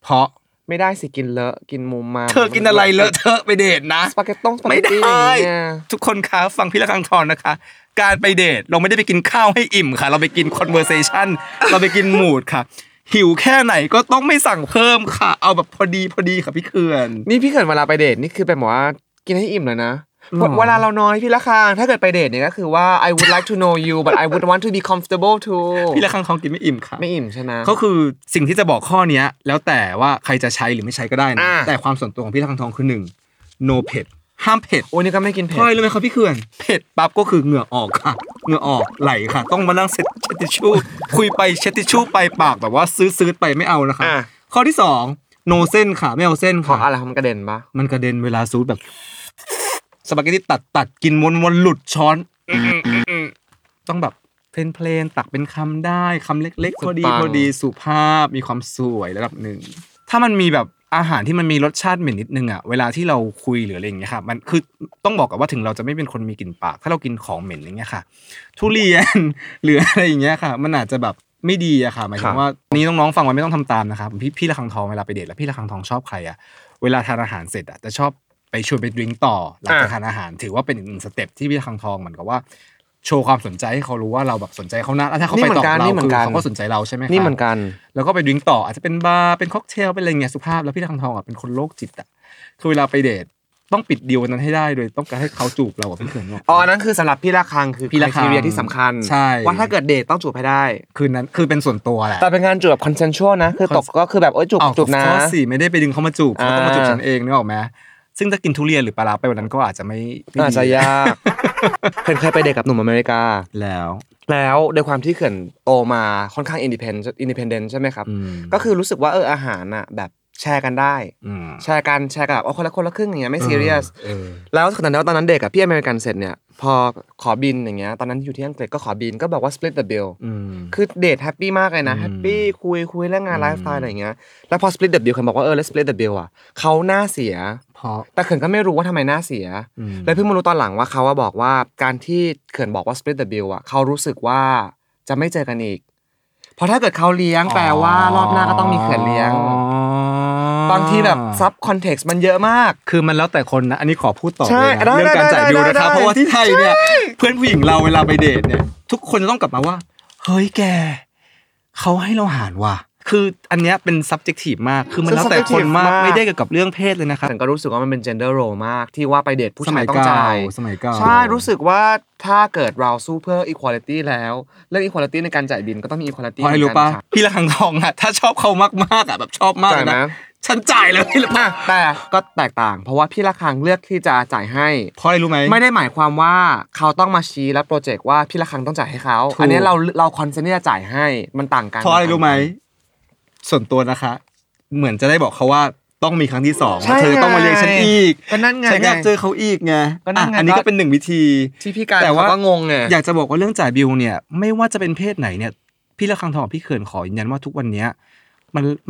เพราะ ไม่ได้สิกินเลอะกินมุมมาเธอกินอะไรเลอะเธอไปเดทนะสปาเกตตี้ไม่ได้ทุกคนคะฟังพี่ละคังทอนนะคะการไปเดทเราไม่ได้ไปกินข้าวให้อิ่มค่ะเราไปกินคอนเวอร์เซชั่นเราไปกินมูดค่ะหิวแค่ไหนก็ต้องไม่สั่งเพิ่มค่ะเอาแบบพอดีค่ะพี่เขื่อนนี่พี่เขื่อนเวลาไปเดทนี่คือเป็นหมอว่ากินให้อิ่มหน่อยนะเวลาเราน้อยพี่ละคังถ้าเกิดไปเดทเนี่ยก็คือว่า I would like to know you but I would want to be comfortable too พี่ละคังเขากินไม่อิ่มค่ะไม่อิ่มใช่มั้ยก็คือสิ่งที่จะบอกข้อเนี้ยแล้วแต่ว่าใครจะใช้หรือไม่ใช้ก็ได้นะแต่ความส่วนตัวของพี่ละคังทองคือ1 no เผ็ดห้ามเผ็ดโอ้นี่ก็ไม่กินเผ็ดใช่เลยมั้ยครับพี่เขื่อนเผ็ดปั๊บก็คือเหงื่อออกค่ะเหงื่อออกไหลค่ะต้องมานั่งเช็ดทิชชู่คุยไปเช็ดทิชชู่ไปปากแบบว่าซื้อๆไปไม่เอานะคะข้อที่2 no เส้นค่ะไม่เอาเส้นค่ะอะไรมันกระเด็นปะมันกระเด็นเวลาซูดแบบสปาเกตตี้ตัดกินวนๆหลุดช้อนต้องแบบเพลนๆตักเป็นคำได้คำเล็กๆพอดีสุภาพมีความสวยระดับนึงถ้ามันมีแบบอาหารที่มันมีรสชาติเหม็นนิดนึงอ่ะเวลาที่เราคุยหรืออะไรอย่างเงี้ยค่ะมันคือต้องบอกก่อนว่าถึงเราจะไม่เป็นคนมีกลิ่นปากถ้าเรากินของเหม็นอย่างเงี้ยค่ะทุเรียนหรืออะไรอย่างเงี้ยค่ะมันอาจจะแบบไม่ดีอ่ะค่ะหมายถึงว่านี้น้องๆฟังไว้ไม่ต้องทำตามนะครับพี่ละคังทองเวลาไปเดทแล้วพี่ละคังทองชอบใครอ่ะเวลาทานอาหารเสร็จอ่ะจะชอบไปชวนไปดื่มต่อหลังจากทานอาหารถือว่าเป็นอีกหนึ่งสเต็ปที่พี่ละคังทองเหมือนกับว่าโชว์ความสนใจให้เขารู้ว่าเราแบบสนใจเขานะแล้วถ้าเขาไปตอบเราคือเขาก็สนใจเราใช่ไหมครับนี่เหมือนกันแล้วก็ไปดื่มต่ออาจจะเป็นบาร์เป็นค็อกเทลเป็นอะไรเงี้ยสุภาพแล้วพี่ละคังทองอ่ะเป็นคนโรคจิตอ่ะคือเวลาไปเดทต้องปิดดีลนั้นให้ได้โดยต้องการให้เขาจูบเราอ่ะพี่เขื่อนอ๋ออันนั้นคือสำหรับพี่ละคังคือคริเทียที่สำคัญว่าถ้าเกิดเดทต้องจูบให้ได้คืนนั้นคือเป็นส่วนตัวแหละแต่เป็นงานจูบแบบคอนเซนชวลนะคือตกก็คือแบบโอ๊ยจูบนะข้อ4ไม่ได้ไปดึงเขามาจูบเขาต้องมาจูบฉันเองนึกออกมั้ยซึ่งถ้ากินทุเรียนหรือปลาร้าไปวันนั้นก็อาจจะไม่อาจจะยากเขื่อนเคยไปเดทกับหนุ่มอเมริกาแล้วด้วยความที่เขื่อนโตมาค่อนข้างอินดิเพนเดนต์ใช่มั้ยครับก็คือรู้สึกว่าอาหารน่ะแบบแชร์กันได้แชร์กันแบบคนละครึ่งอย่างเงี้ยไม่ซีเรียสแล้วตอนนั้นเด็กกับพี่อเมริกันเสร็จเนี่ยพอขอบินอย่างเงี้ยตอนนั้นอยู่ที่อังกฤษก็ขอบินก็บอกว่า split the bill คือเดทแฮปปี้มากเลยนะแฮปปี้คุยเรื่องงานไลฟ์สไตล์อะไรอย่างเงี้ยแล้วพอ split the bill เขาบอกว่าlet's split the bill อ่ะเค้าหน้าเสียแต่เขื่อนก็ไม่รู้ว่าทำไมหน้าเสียแล้วเพิ่งมารู้ตอนหลังว่าเค้าบอกว่าการที่เขื่อนบอกว่า split the bill อ่ะเค้ารู้สึกว่าจะไม่เจอกันอีกเพราะถ้าเกิดเค้าเลี้ยงแปลว่ารอบหน้าก็ต้องมีเขื่อนเลี้ยงบางทีแบบซับคอนเทกซ์มันเยอะมากคือมันแล้วแต่คนนะอันนี้ขอพูดต่อเลยนะเรื่องการจ่ายบิลนะครับเพราะว่าที่ไทยเนี่ยเพื่อนผู้หญิงเราเวลาไปเดทเนี่ยทุกคนจะต้องกลับมาว่าเฮ้ยแกเค้าให้เราหารว่ะคืออันเนี้ยเป็น subjective มากคือมันแล้วแต่คนมากไม่ได้เกี่ยวกับเรื่องเพศเลยนะครับแต่ก็รู้สึกว่ามันเป็น gender role มากที่ว่าไปเดทผู้ชายต้องจ่ายสมัยก่อนใช่รู้สึกว่าถ้าเกิดเราสู้เพื่อ equality แล้วเรื่อง equality ในการจ่ายบิลก็ต้องมี equality กันรู้ป่ะพี่ละคังทองอ่ะถ้าชอบเขามากๆอ่ะแบบชอบมากนะฉันจ่ายเลยนะแต่ก็แตกต่างเพราะว่าพี่ละคังเลือกที่จะจ่ายให้เพราะอะไรรู้มั้ยไม่ได้หมายความว่าเขาต้องมาชี้และโปรเจกต์ว่าพี่ละคังต้องจ่ายให้เขาอันนี้เราคอนเซนต์ที่จะจ่ายให้มันต่างกันเพราะอะไรรู้มั้ยส่วนตัวนะคะเหมือนจะได้บอกเขาว่าต้องมีครั้งที่2แล้วเธอต้องมาเรียกฉันอีกก็นั่นไงฉันอยากเจอเขาอีกไงอันนี้ก็เป็น1วิธีที่พี่การก็งงไงอยากจะบอกว่าเรื่องจ่ายบิลเนี่ยไม่ว่าจะเป็นเพศไหนเนี่ยพี่ละคังทองพี่เขื่อนขอยืนยันว่าทุกวันเนี้ย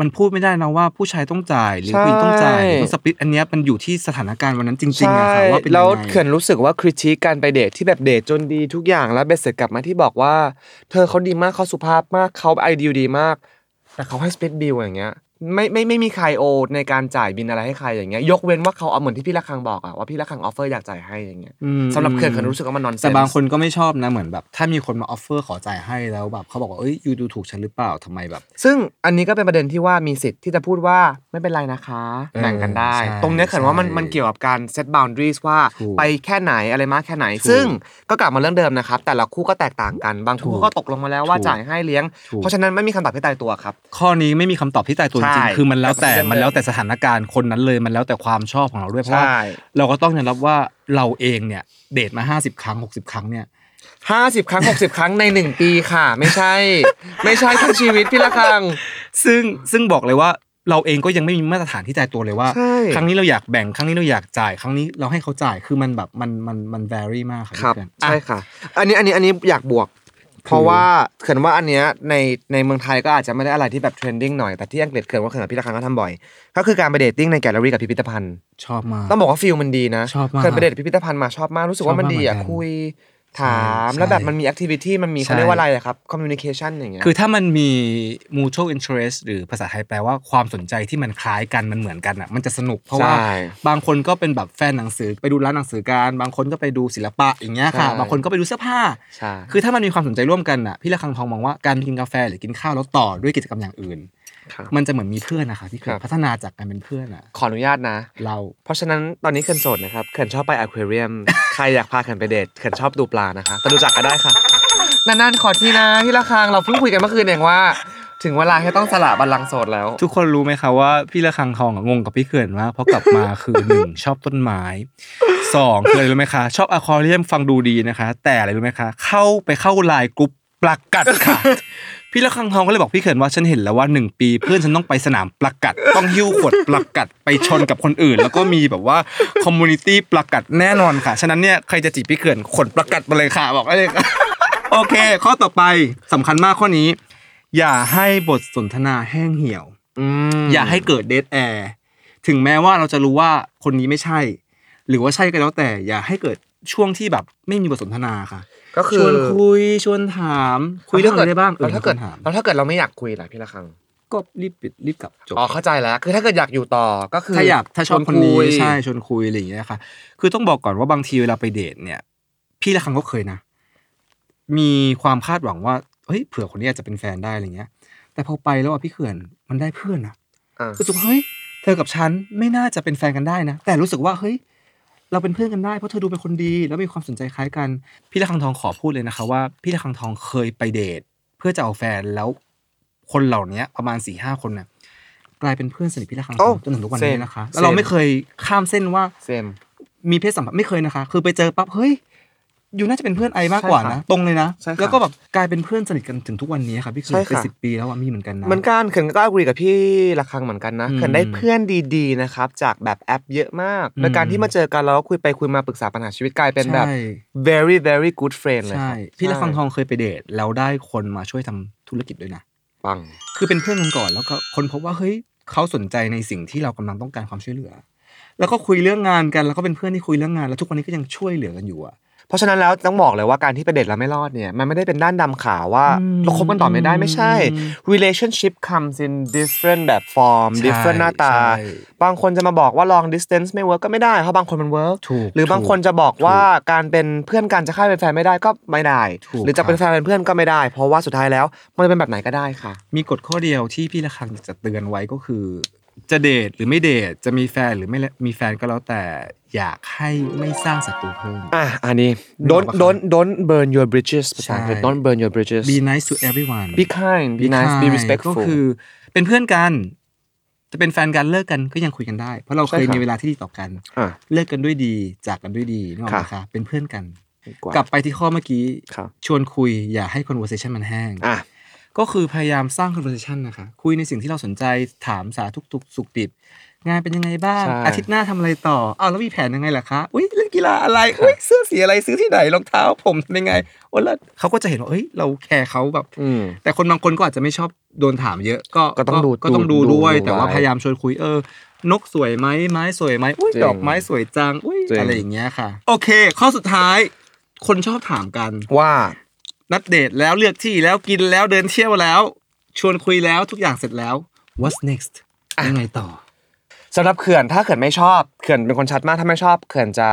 มันพูดไม่ได้นะว่าผู้ชายต้องจ่ายหรือผู้หญิงต้องจ่ายมันสปลิตอันเนี้ยมันอยู่ที่สถานการณ์วันนั้นจริงๆอ่ะค่ะว่าเป็นยังไงแล้วเขื่อนรู้สึกว่าคริติคการไปเดทที่แบบเดทจนดีทุกอย่างแล้วเบสเสร็จกลับมาที่บอกว่าเธอเค้าดีมากเค้าสุภาพมากเค้าไอเดียดีมากแต่เค้าให้สปลิตบิลอย่างเงี้ยไม่มีใครโอในการจ่ายบิลอะไรให้ใครอย่างเงี้ยยกเว้นว่าเค้าเอาเหมือนที่พี่ละคังบอกอ่ะว่าพี่ละคังออฟเฟอร์อยากจ่ายให้อย่างเงี้ยสำหรับเขื่อนเขื่อนรู้สึกว่ามันนอนเซนส์แต่บางคนก็ไม่ชอบนะเหมือนแบบถ้ามีคนมาออฟเฟอร์ขอจ่ายให้แล้วแบบเค้าบอกว่าเอ้ยอยู่ดูถูกฉันหรือเปล่าทำไมแบบซึ่งอันนี้ก็เป็นประเด็นที่ว่ามีสิทธิ์ที่จะพูดว่าไม่เป็นไรนะคะแบ่งกันได้ตรงเนี้ยเขื่อนว่ามันเกี่ยวกับการเซตบาวด์รีสว่าไปแค่ไหนอะไรมากแค่ไหนซึ่งก็กลับมาเรื่องเดิมนะครับแต่ละคู่ก็แตกต่างกันบางคู่ก็ตกลงมาแล้วว่าจ่ายให้เลี้ยงเพราะฉะนั้นไม่มีคำตอบที่ตายตัวครับข้อนี้ไม่มีคำตอบที่ตายตัวจริงคือมันแล้วแต่สถานการณ์คนนั้นเลยมันแล้วแต่ความชอบของเราด้วยเพราะว่าเราก็ต้องยอมรับว่าเราเองเนี่ยเดทมา50ครั้ง60ครั้งเนี่ย50ครั้ง60ครั้งใน1ปีค่ะไม่ใช่ทั้งชีวิตพี่ละคังซึ่งบอกเลยว่าเราเองก็ยังไม่มีมาตรฐานที่ตายตัวเลยว่าครั้งนี้เราอยากแบ่งครั้งนี้เราอยากจ่ายครั้งนี้เราให้เขาจ่ายคือมันแบบมัน vary มากค่ะครับใช่ค่ะอันนี้อยากบวกเพราะว่าเขื่อนว่าอันเนี้ยในเมืองไทยก็อาจจะไม่ได้อะไรที่แบบเทรนดิ้งหน่อยแต่ที่อังกฤษเขื่อนว่าเขื่อนพี่ละคังก็ทำบ่อยก็คือการไปเดทติ้งในแกลเลอรี่กับพิพิธภัณฑ์ชอบมากต้องบอกว่าฟีลมันดีนะเขื่อนไปเดทพิพิธภัณฑ์มาชอบมากรู้สึกว่ามันดีอ่ะคุย ถามแล้วแบบมันมีแอคทิวิตี้มันมีเขาเรียกว่าอะไรอะครับคอมมิวนิเคชันอย่างเงี้ยคือถ้ามันมี mutual interest หรือภาษาไทยแปลว่าความสนใจที่มันคล้ายกันมันเหมือนกันอะมันจะสนุกเพราะว่าบางคนก็เป็นแบบแฟนหนังสือไปดูร้านหนังสือการบางคนก็ไปดูศิลปะอย่างเงี้ยค่ะบางคนก็ไปดูเสื้อผ้าคือถ้ามันมีความสนใจร่วมกันอะพี่ระฆังทองมองว่าการกินกาแฟหรือกินข้าวแล้วต่อด้วยกิจกรรมอย่างอื่นมันจะเหมือนมีเพื่อนนะคะที่พัฒนาจากการเป็นเพื่อนอ่ะขออนุญาตนะเราเพราะฉะนั้นตอนนี้เขินโสดนะครับเขินชอบไปอควาเรียมใครอยากพาเขินไปเดทเขินชอบดูปลานะคะแต่รู้จักก็ได้ค่ะนั่นขอทีนะพี่ระฆังเราเพิ่งคุยกันเมื่อคืนเองว่าถึงเวลาให้ต้องสละบัลลังก์โสดแล้วทุกคนรู้ไหมคะว่าพี่ระฆังทองงงกับพี่เขินมากเพราะกลับมาคือ1ชอบต้นไม้2คืออะไรรู้มั้ยคะชอบอควาเรียมฟังดูดีนะคะแต่อะไรรู้มั้ยคะเข้าไลน์กรุ๊ปประกาศค่ะพี่ระฆังทองก็เลยบอกพี่เขินว่าฉันเห็นแล้วว่า1ปีเพื่อนฉันต้องไปสนามประกาศต้องหิ้วขวดประกาศไปชนกับคนอื่นแล้วก็มีแบบว่าคอมมูนิตี้ประกาศแน่นอนค่ะฉะนั้นเนี่ยใครจะจีบพี่เขินขนประกาศมาเลยค่ะบอกได้เลยโอเคข้อต่อไปสำคัญมากข้อนี้อย่าให้บทสนทนาแห้งเหี่ยวอย่าให้เกิดเดดแอร์ถึงแม้ว่าเราจะรู้ว่าคนนี้ไม่ใช่หรือว่าใช่ก็แล้วแต่อย่าให้เกิดช่วงที่แบบไม่มีบทสนทนาค่ะก็คือชวนคุยชวนถามคุยเรื่องอะไรบ้างถ้าเกิดเราไม่อยากคุยล่ะพี่ระฆังก็รีบกลับจบอ๋อเข้าใจแล้วคือถ้าเกิดอยากอยู่ต่อก็คือถ้าชวนคนนี้ใช่ชวนคุยอะไรอย่างเงี้ยค่ะคือต้องบอกก่อนว่าบางทีเวลาไปเดทเนี่ยพี่ระฆังก็เคยนะมีความคาดหวังว่าเฮ้ยเผื่อคนนี้อาจจะเป็นแฟนได้อะไรเงี้ยแต่พอไปแล้วอ่ะพี่เขื่อนมันได้เพื่อนนะรู้สึกเฮ้ยเธอกับฉันไม่น่าจะเป็นแฟนกันได้นะแต่รู้สึกว่าเฮ้ยเราเป็นเพื่อนกันได้เพราะเธอดูเป็นคนดีแล้วมีความสนใจคล้ายกันพี่ระฆังทองขอพูดเลยนะคะว่าพี่ระฆังทองเคยไปเดทเพื่อจะเอาแฟนแล้วคนเหล่านี้ประมาณ 4-5 คนน่ะกลายเป็นเพื่อนสนิทพี่ระฆังทองจนถึงทุกวันนี้นะคะแล้วเราไม่เคยข้ามเส้นว่ามีเพศสัมพันธ์ไม่เคยนะคะคือไปเจอปั๊บเฮ้ยอยู่น่าจะเป็นเพื่อนไอมากกว่านะตรงเลยนะแล้วก็แบบกลายเป็นเพื่อนสนิทกันถึงทุกวันนี้ค่ะพี่คือเป็น10ปีแล้วอ่ะมีเหมือนกันนะเหมือนกันเขินก็คุยกับพี่ระฆังเหมือนกันนะเขินได้เพื่อนดีๆนะครับจากแบบแอปเยอะมากในการที่มาเจอกันแล้วคุยไปคุยมาปรึกษาปัญหาชีวิตกลายเป็นแบบ very very good friend เลยค่ะพี่ระฆังทองเคยไปเดทแล้วได้คนมาช่วยทำธุรกิจด้วยนะปังคือเป็นเพื่อนกันก่อนแล้วก็คนพบว่าเฮ้ยเค้าสนใจในสิ่งที่เรากำลังต้องการความช่วยเหลือแล้วก็คุยเรื่องงานกันแล้วก็เป็นเพื่อนที่คุยเรื่องงานแล้วทุกวันนี้ก็ยังช่วยเหลือกันอยู่อ่ะเพราะฉะนั้นแล้วต้องบอกเลยว่าการที่ไปเดทแล้วไม่รอดเนี่ยมันไม่ได้เป็นด้านดำขาวว่าเราคบกันต่อไม่ได้ไม่ใช่ relationship comes in different แบบ form different หน้าตาบางคนจะมาบอกว่า long distance ไม่ work ก็ไม่ได้เพราะบางคนมัน work หรือบางคนจะบอกว่าการเป็นเพื่อนกันจะค่ายเป็นแฟนไม่ได้ก็ไม่ได้หรือจะเป็นแฟนเป็นเพื่อนก็ไม่ได้เพราะว่าสุดท้ายแล้วมันเป็นแบบไหนก็ได้ค่ะมีกฎข้อเดียวที่พี่ระฆังจะเตือนไว้ก็คือจะเดทหรือไม่เดทจะมีแฟนหรือไม่มีแฟนก็แล้วแต่อยากให้ไม่สร้างศัตรูเพิ่มอันนี้ don't burn your bridges ภาษาอังกฤษ don't burn your bridges be nice to everyone be kind be nice be respectful ก็คือเป็นเพื่อนกันจะเป็นแฟนกันเลิกกันก็ยังคุยกันได้เพราะเราเคยมีเวลาที่ดีต่อกันเลิกกันด้วยดีจากกันด้วยดีนึกออกมั้ยคะเป็นเพื่อนกันกลับไปที่ข้อเมื่อกี้ชวนคุยอย่าให้ conversation มันแห้งก็คือพยายามสร้าง conversation นะคะคุยในสิ่งที่เราสนใจถามสาทุกๆสุขดิบงานเป็นยังไงบ้างอาทิตย์หน้าทำอะไรต่ออ้าวแล้วมีแผนยังไงล่ะคะอุ๊ยเล่นกีฬาอะไรอุ๊ยเสื้อสีอะไรซื้อที่ไหนรองเท้าผมเป็นยังไงโอ้แล้วเขาก็จะเห็นว่าเฮ้ยเราแคร์เขาแบบแต่คนบางคนก็อาจจะไม่ชอบโดนถามเยอะก็ต้องดูด้วยแต่ว่าพยายามชวนคุยนกสวยไหมไม้สวยไหมอุ๊ยดอกไม้สวยจังอุ๊ยอะไรอย่างเงี้ยค่ะโอเคข้อสุดท้ายคนชอบถามกันว่านัดเดทแล้วเลือกที่แล้วกินแล้วเดินเที่ยวแล้วชวนคุยแล้วทุกอย่างเสร็จแล้ว what's next ยังไงต่อสำหรับเขื่อนถ้าเขื่อนไม่ชอบเขื่อนเป็นคนชัดมากถ้าไม่ชอบเขื่อนจะ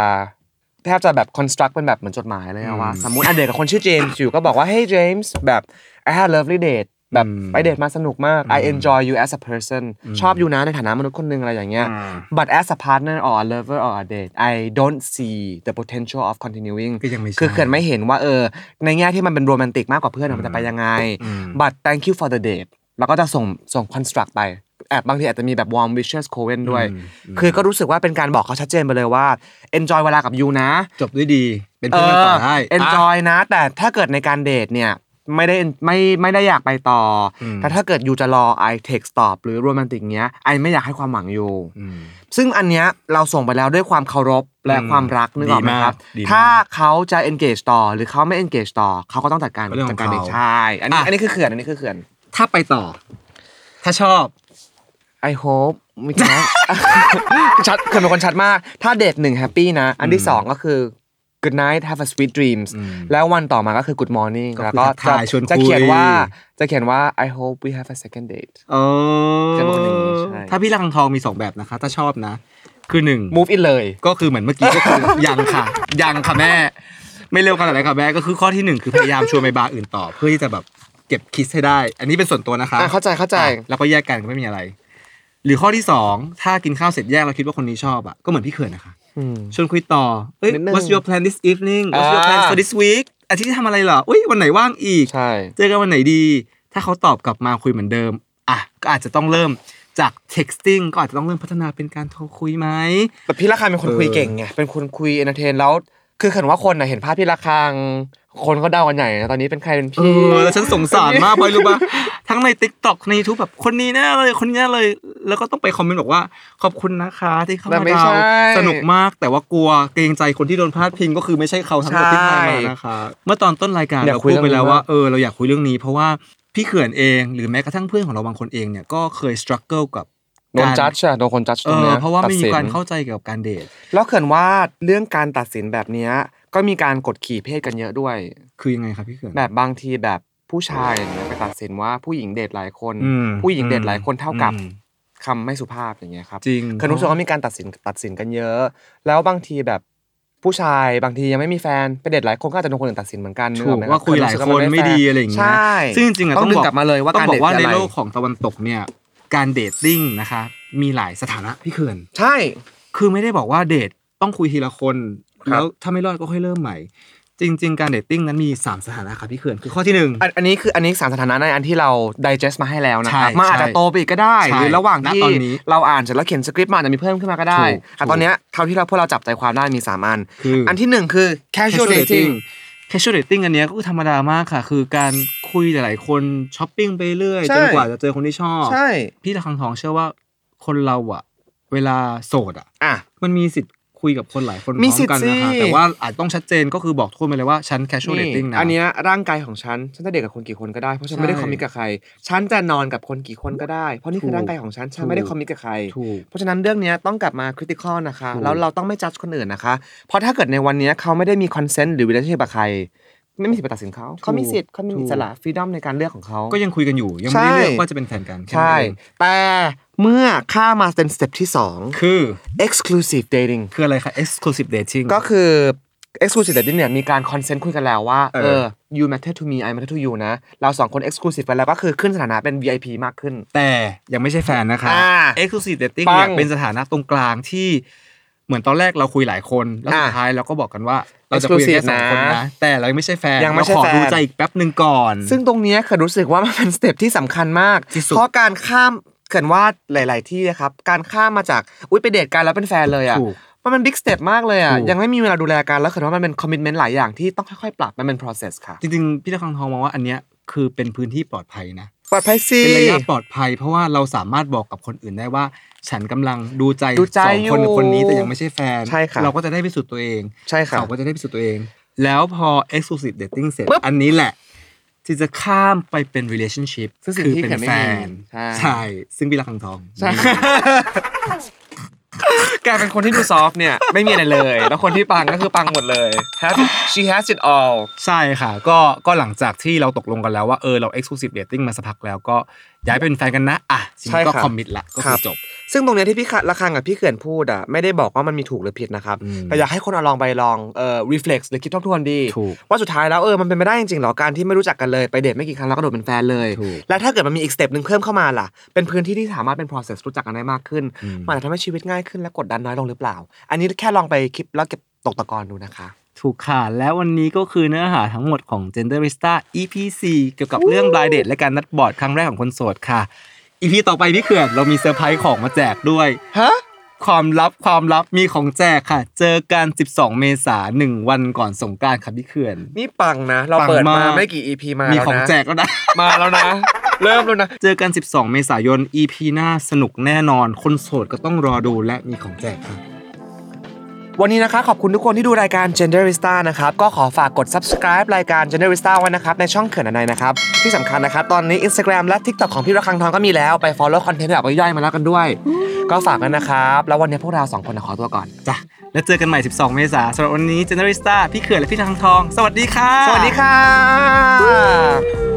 แทบจะแบบ construct เป็นแบบเหมือนจดหมายเลยว่าสมมุติเดทกับคนชื่อเจมส์อยู่ก็บอกว่า hey James แบบ I had lovely date แบบไปเดทมาสนุกมาก I enjoy you as a person ชอบอยู่นะในฐานะมนุษย์คนนึงอะไรอย่างเงี้ย but as a partner or a lover or a date I don't see the potential of continuing คือเขื่อนไม่เห็นว่าในแง่ที่มันเป็นโรแมนติกมากกว่าเพื่อนมันจะไปยังไง but thank you for the date แล้วก็จะส่ง construct ไปบางทีอาจจะมีแบบ warm wishes Cohen ด้วยคือก็รู้สึกว่าเป็นการบอกเขาชัดเจนไปเลยว่า enjoy เวลากับยูนะจบด้วยดีเป็นเพื่อนกันต่อได้ enjoy นะแต่ถ้าเกิดในการเดทเนี่ยไม่ได้อยากไปต่อแต่ถ้าเกิดยูจะรอ I text ตอบหรือโรแมนติกเงี้ยไอไม่อยากให้ความหวังยูซึ่งอันเนี้ยเราส่งไปแล้วด้วยความเคารพและความรักนึกออกมั้ยครับถ้าเขาจะ engage ต่อหรือเขาไม่ engage ต่อเขาก็ต้องจัดการเองใช่อันนี้คือเขื่อนถ้าไปต่อถ้าชอบI hope ไม่ใช่ชัดคือเป็นคนชัดมากถ้าเดท1แฮปปี้นะอันที่2ก็คือ good night have a sweet dreams แล้ววันต่อมาก็คือ good morning แล้วก็จะเขียนว่าI hope we have a second date จะเป็นอย่างนี้ใช่ถ้าพี่รังทองมี2แบบนะคะถ้าชอบนะคือ1 move in เลยก็คือเหมือนเมื่อกี้ก็คือยังค่ะแม่ไม่เร็วขนาดไหนค่ะแม่ก็คือข้อที่1คือพยายามชวนไปบาร์อื่นต่อเพื่อที่จะแบบเก็บคิสให้ได้อันนี้เป็นส่วนตัวนะคะเข้าใจแล้วก็แยกกันก็ไม่มีอะไรหรือข้อที่2ถ้ากินข้าวเสร็จแยกเราคิดว่าคนนี้ชอบอ่ะก็เหมือนพี่เขื่อนนะคะชวนคุยต่อเอ้ย What's your plan this evening What's your plan for this week อาทิตย์นี้ทำอะไรเหรออุ้ยวันไหนว่างอีกเจอกันวันไหนดีถ้าเขาตอบกลับมาคุยเหมือนเดิมอ่ะก็อาจจะต้องเริ่มจาก texting ก็อาจจะต้องเริ่มพัฒนาเป็นการโทรคุยไหมแต่พี่ระคังเป็นคนคุยเก่งไงเป็นคนคุย entertain แล้วคือขันว่าคนน่ะเห็นภาพพี่ระคังคนก็เดากันใหญ่ตอนนี้เป็นใครเป็นพี่แล้วฉันสงสารมากพลอยรู้ป่ะทั้งใน TikTok ใน YouTube แบบคนนี้แน่เลยคนนี้เลยแล้วก็ต้องไปคอมเมนต์บอกว่าขอบคุณนะคะที่เข้ามาดูสนุกมากแต่ว่ากลัวเกรงใจคนที่โดนพาดพิงก็คือไม่ใช่เขาทั้งหมดที่ผ่านมานะคะเมื่อตอนต้นรายการเราคุยไปแล้วว่าเราอยากคุยเรื่องนี้เพราะว่าพี่เขื่อนเองหรือแม้กระทั่งเพื่อนของเราบางคนเองเนี่ยก็เคย struggle กับโดนจัดอ่ะโดนคนจัดตรงนี้เพราะว่าไม่มีการเข้าใจเกี่ยวกับการเดทแล้วเขื่อนว่าเรื่องการตัดสินแบบเนี้ยก็มีการกดขี่เพศกันเยอะด้วยคือยังไงครับพี่เขื่อนแบบบางทีแบบผู้ชายอย่างเงี้ยไปตัดสินว่าผู้หญิงเดทหลายคนผู้หญิงเดทหลายคนเท่ากับคำไม่สุภาพอย่างเงี้ยครับคือรู้สึกว่ามีการตัดสินกันเยอะแล้วบางทีแบบผู้ชายบางทียังไม่มีแฟนไปเดทหลายคนก็อาจจะโดนคนอื่นตัดสินเหมือนกันถูกว่าคุยหลายคนไม่ดีอะไรอย่างเงี้ยใช่ซึ่งจริงๆต้องกลับมาเลยว่าการเดทในโลกของตะวันตกเนี่ยการเดทติ้งนะคะมีหลายสถานะพี่เขื่อนใช่คือไม่ได้บอกว่าเดทต้องคุยทีละคนแล้วถ้าไม่รอดก็ค่อยเริ่มใหม่จริงๆการเดทติ้งนั้นมี3สถานะครับพี่เขื่อนคือข้อที่1อันนี้3สถานะในอันที่เรา digest มาให้แล้วนะครับมันอาจจะโตไปอีกก็ได้หรือระหว่างที่เราอ่านเสร็จแล้วเขียนสคริปต์มาอาจจะมีเพิ่มขึ้นมาก็ได้แต่ตอนเนี้ยเท่าที่เราพวกเราจับใจความได้มี3อันอันที่1คือ casual dating casual dating อันเนี้ยก็ธรรมดามากค่ะคือการคุยหลายๆคนช้อปปิ้งไปเรื่อยจนกว่าจะเจอคนที่ชอบพี่ระฆังทองเชื่อว่าคนเราอ่ะเวลาโสดอ่ะมันมีสิทธิ์คุยกับคนหลายคนพร้อมกันนะคะแต่ว่าอาจต้องชัดเจนก็คือบอกทุกคนไปเลยว่าฉัน casual dating นะอันนี้ร่างกายของฉันจะเดทกับคนกี่คนก็ได้เพราะฉันไม่ได้คอมมิตกับใครฉันจะนอนกับคนกี่คนก็ได้เพราะนี่คือร่างกายของฉันไม่ได้คอมมิตกับใครเพราะฉะนั้นเรื่องนี้ต้องกลับมา critical นะคะแล้วเราต้องไม่ judge คนอื่นนะคะเพราะถ้าเกิดในวันนี้เขาไม่ได้มี consent หรือ relationship กับใครไม่มีสิทธิ์ไปตัดสินเขาเขามีสิทธิ์เขามีอิสระ freedom ในการเลือกของเขาก็ยังคุยกันอยู่ยังไม่ได้เลือกว่าจะเป็นแฟนกันใช่แต่เมื่อข้ามาเป็นสเต็ปที่2คือ exclusive dating คืออะไรคะ exclusive dating ก็คือ exclusive dating เนี่ยมีการ consent คุยกันแล้วว่าyou matter to me I matter to you นะเรา2คน exclusive กันแล้วก็คือขึ้นสถานะเป็น VIP มากขึ้นแต่ยังไม่ใช่แฟนนะคะ exclusive dating เนี่ยเป็นสถานะตรงกลางที่เหมือนตอนแรกเราคุยหลายคนแล้วสุดท้ายเราก็บอกกันว่าเราจะคุยแค่สองคนนะแต่เราไม่ใช่แฟนเราขอดูใจอีกแป๊บนึงก่อนซึ่งตรงนี้เขินรู้สึกว่ามันเป็นสเต็ปที่สำคัญมากเพราะการข้ามเขินว่าหลายๆที่นะครับการข้ามมาจากอุ๊ยไปเดทกันแล้วเป็นแฟนเลยอ่ะมันบิ๊กสเต็ปมากเลยอ่ะยังไม่มีเวลาดูแลกันแล้วเขินว่ามันเป็นคอมมิตเมนต์หลายอย่างที่ต้องค่อยๆปรับมันเป็น process ค่ะจริงๆพี่ระฆังทองมองว่าอันเนี้ยคือเป็นพื้นที่ปลอดภัยนะปลอดภัยสิเป็นระยะปลอดภัยเพราะว่าเราสามารถบอกกับคนอื่นได้ว่าฉันกำลังดูใจ2คนคนนี้แต่ยังไม่ใช่แฟนเราก็จะได้พิสูจน์ตัวเองเขาก็จะได้พิสูจน์ตัวเองแล้วพอ exclusive dating เสร็จอันนี้แหละที่จะข้ามไปเป็น relationship คือเป็นแฟนใช่ซึ่งพี่ระฆังทองแกเป็นคนที่ดูซอฟเนี่ยไม่มีอะไรเลยแล้วคนที่ปังก็คือปังหมดเลย she has it all ใช่ค่ะก็หลังจากที่เราตกลงกันแล้วว่าเรา exclusive dating มาสักพักแล้วก็ย้ายเป็นแฟนกันนะอ่ะจริงก็คอมมิตละก็คือจบซึ่งตรงเนี้ยที่พี่ระฆังกับพี่เขื่อนพูดอ่ะไม่ได้บอกว่ามันมีถูกหรือผิดนะครับแต่อยากให้คนเอาลองไปลองreflex หรือคิดทบทวนดีว่าสุดท้ายแล้วมันเป็นไปได้จริงๆหรอการที่ไม่รู้จักกันเลยไปเดทไม่กี่ครั้งแล้วก็โดดเป็นแฟนเลยและถ้าเกิดมันมีอีกสเต็ปนึงเพิ่มเข้ามาล่ะเป็นพื้นที่ที่สามารถเป็น process รู้จักกันได้มากขึ้นมันจะทำให้ชีวิตง่ายขึ้นและกดดันน้อยลงหรือเปล่าอันนี้แค่ลองไปคิดแล้วเก็บตกตะกอนดูนะคะถูกค่ะแล้ววันนี้ก็คือเนื้อหาทั้งหมดของ Genderista EP 4เกี่ยวกับเรื่อง Blind Date และการนัดบอร์ดครั้งแรกของคนโสดค่ะอีพีต่อไปพี่เขื่อนเรามีเซอร์ไพรส์ของมาแจกด้วยฮะความลับมีของแจกค่ะเจอกัน12เมษายน1วันก่อนสงกรานต์ครับพี่เขื่อนนี่ปังนะเราเปิดมาไม่กี่ EP มาแล้วนะมีของแจกแล้วนะมาแล้วนะเริ่มแล้วนะเจอกัน12เมษายน EP หน้าสนุกแน่นอนคนโสดก็ต้องรอดูและมีของแจกค่ะวันนี้นะคะขอบคุณทุกคนที่ดูรายการ Genderista นะครับก็ขอฝากกด Subscribe รายการ Genderista ไว้นะครับในช่องเขื่อนอะไรนะครับที่สำคัญนะครับตอนนี้ Instagram และ TikTok ของพี่ระฆังทองก็มีแล้วไป follow คอนเทนต์แบบย่อยมาแล้วกันด้วย ก็ฝากกันนะครับแล้ววันนี้พวกเรา2คนขอตัวก่อนจ้ะแล้วเจอกันใหม่12เมษายนสำหรับวันนี้ Genderista พี่เขื่อนและพี่ทางทองสวัสดีค่ะสวัสดีค่ะ